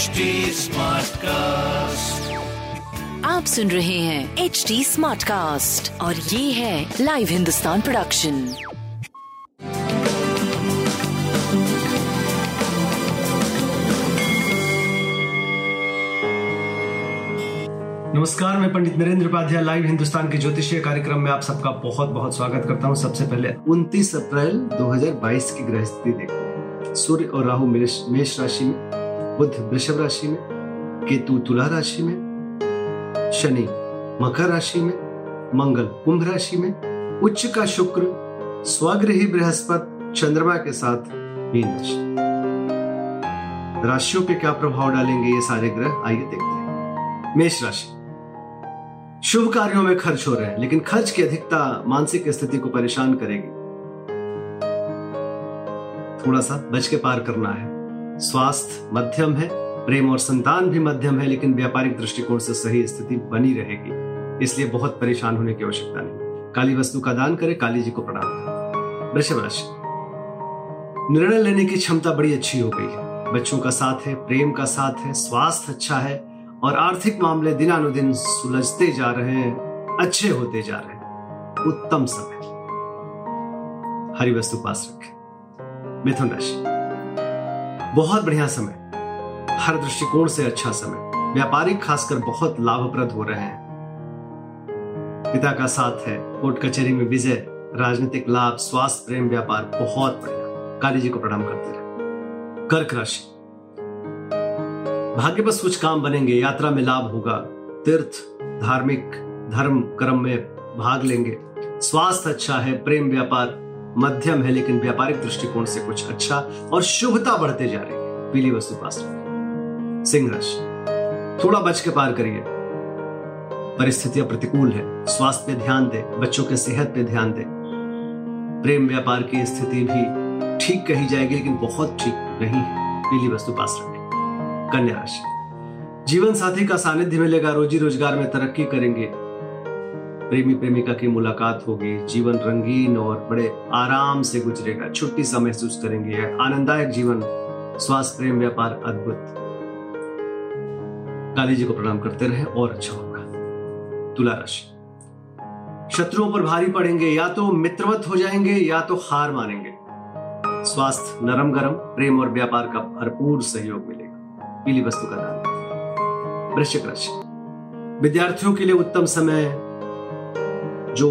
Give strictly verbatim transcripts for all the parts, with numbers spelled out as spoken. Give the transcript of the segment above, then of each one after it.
H D smart cast. आप सुन रहे हैं एच डी स्मार्ट कास्ट और ये है लाइव हिंदुस्तान प्रोडक्शन। नमस्कार, मैं पंडित नरेंद्र उपाध्याय लाइव हिंदुस्तान के ज्योतिषीय कार्यक्रम में आप सबका बहुत बहुत स्वागत करता हूँ। सबसे पहले उनतीस अप्रैल दो हज़ार बाईस की गृहस्थिति देखो। सूर्य और राहु मेष राशि में, बुध वृषभ राशि में, केतु तुला राशि में, शनि मकर राशि में, मंगल कुंभ राशि में, उच्च का शुक्र, स्वग्रही बृहस्पति चंद्रमा के साथ मीन राशि। राशियों पे क्या प्रभाव डालेंगे ये सारे ग्रह, आइए देखते हैं। मेष राशि, शुभ कार्यों में खर्च हो रहे हैं, लेकिन खर्च की अधिकता मानसिक स्थिति को परेशान करेगी। थोड़ा सा बच के पार करना है। स्वास्थ्य मध्यम है, प्रेम और संतान भी मध्यम है, लेकिन व्यापारिक दृष्टिकोण से सही स्थिति बनी रहेगी, इसलिए बहुत परेशान होने की आवश्यकता नहीं। काली वस्तु का दान करें, काली जी को प्रणाम करें। वृषभ राशि, निर्णय लेने की क्षमता बड़ी अच्छी हो गई है। बच्चों का साथ है, प्रेम का साथ है, स्वास्थ्य अच्छा है और आर्थिक मामले दिनानुदिन सुलझते जा रहे हैं, अच्छे होते जा रहे हैं। उत्तम समय, हरी वस्तु पास रखें। मिथुन राशि, बहुत बढ़िया समय, हर दृष्टिकोण से अच्छा समय। व्यापारिक खासकर बहुत लाभप्रद हो रहे हैं। पिता का साथ है, कोर्ट कचहरी में विजय, राजनीतिक लाभ, स्वास्थ्य, प्रेम, व्यापार बहुत बढ़िया। काली जी को प्रणाम करते रहे। कर्क राशि, भाग्य पर कुछ काम बनेंगे, यात्रा में लाभ होगा, तीर्थ धार्मिक धर्म कर्म में भाग लेंगे। स्वास्थ्य अच्छा है, प्रेम व्यापार मध्यम है, लेकिन व्यापारिक दृष्टिकोण से कुछ अच्छा और शुभता बढ़ते जा रही है। पीली वस्तु पास रखें। सिंह राशि, थोड़ा बच के पार करिए, परिस्थितियां प्रतिकूल है। स्वास्थ्य पे ध्यान दें, बच्चों के सेहत पे ध्यान दें। प्रेम व्यापार की स्थिति भी ठीक कही जाएगी, लेकिन बहुत ठीक नहीं है। पीली वस्तु पास रखें। कन्या राशि, जीवन साथी का सानिध्य मिलेगा, रोजी रोजगार में तरक्की करेंगे, प्रेमी प्रेमिका की मुलाकात होगी, जीवन रंगीन और बड़े आराम से गुजरेगा, छुट्टी सा महसूस करेंगे, आनंददायक जीवन, स्वास्थ्य प्रेम व्यापार अद्भुत। काली जी को प्रणाम करते रहें और अच्छा होगा। तुला राशि, शत्रुओं पर भारी पड़ेंगे, या तो मित्रवत हो जाएंगे या तो हार मानेंगे। स्वास्थ्य नरम गरम, प्रेम और व्यापार का भरपूर सहयोग मिलेगा। पीली वस्तु का दान। वृश्चिक राशि, विद्यार्थियों के लिए उत्तम समय, जो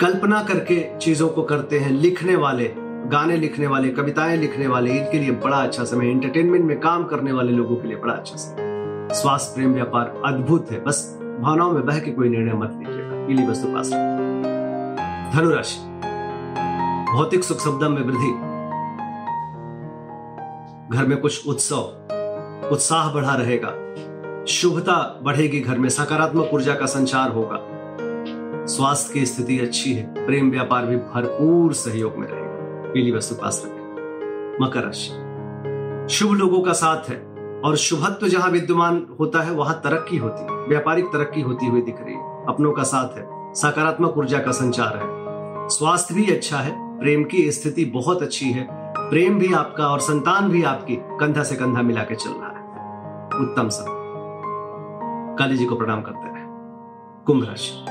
कल्पना करके चीजों को करते हैं, लिखने वाले, गाने लिखने वाले, कविताएं लिखने वाले, इनके लिए बड़ा अच्छा समय। एंटरटेनमेंट में काम करने वाले लोगों के लिए बड़ा अच्छा समय। स्वास्थ्य प्रेम व्यापार अद्भुत है, बस भावनाओं में बह के कोई निर्णय मत लीजिएगा। पीली वस्तु पास रखें। धनुराशि, भौतिक सुख समृद्धि में वृद्धि, घर में कुछ उत्सव, उत्साह बढ़ा रहेगा, शुभता बढ़ेगी, घर में सकारात्मक ऊर्जा का संचार होगा। स्वास्थ्य की स्थिति अच्छी है, प्रेम व्यापार भी भरपूर सहयोग में रहेगा। पीली वस्तु पास रखें। मकर राशि, शुभ लोगों का साथ है और शुभत्व जहां विद्यमान होता है वहां तरक्की होती है, व्यापारिक तरक्की होती हुई दिख रही है। अपनों का साथ है, सकारात्मक ऊर्जा का संचार है, स्वास्थ्य भी अच्छा है, प्रेम की स्थिति बहुत अच्छी है। प्रेम भी आपका और संतान भी आपकी, कंधा से कंधा मिला के चल रहा है। उत्तम समय, काली जी को प्रणाम करते रहे। कुंभ राशि,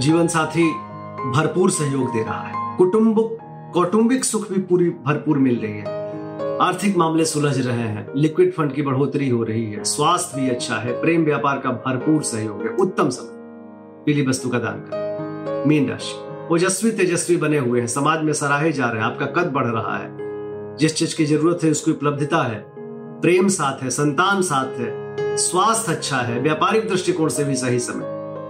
जीवन साथी भरपूर सहयोग दे रहा है, कुटुंब कौटुंबिक सुख भी पूरी भरपूर मिल रही है, आर्थिक मामले सुलझ रहे हैं, लिक्विड फंड की बढ़ोतरी हो रही है, स्वास्थ्य भी अच्छा है, प्रेम व्यापार का भरपूर सहयोग है। उत्तम समय, पीली वस्तु का दान करें। मीन राशि, ओजस्वी तेजस्वी बने हुए हैं, समाज में सराहे जा रहे हैं, आपका कद बढ़ रहा है, जिस चीज की जरूरत है उसकी उपलब्धता है, प्रेम साथ है, संतान साथ है, स्वास्थ्य अच्छा है, व्यापारिक दृष्टिकोण से भी सही समय।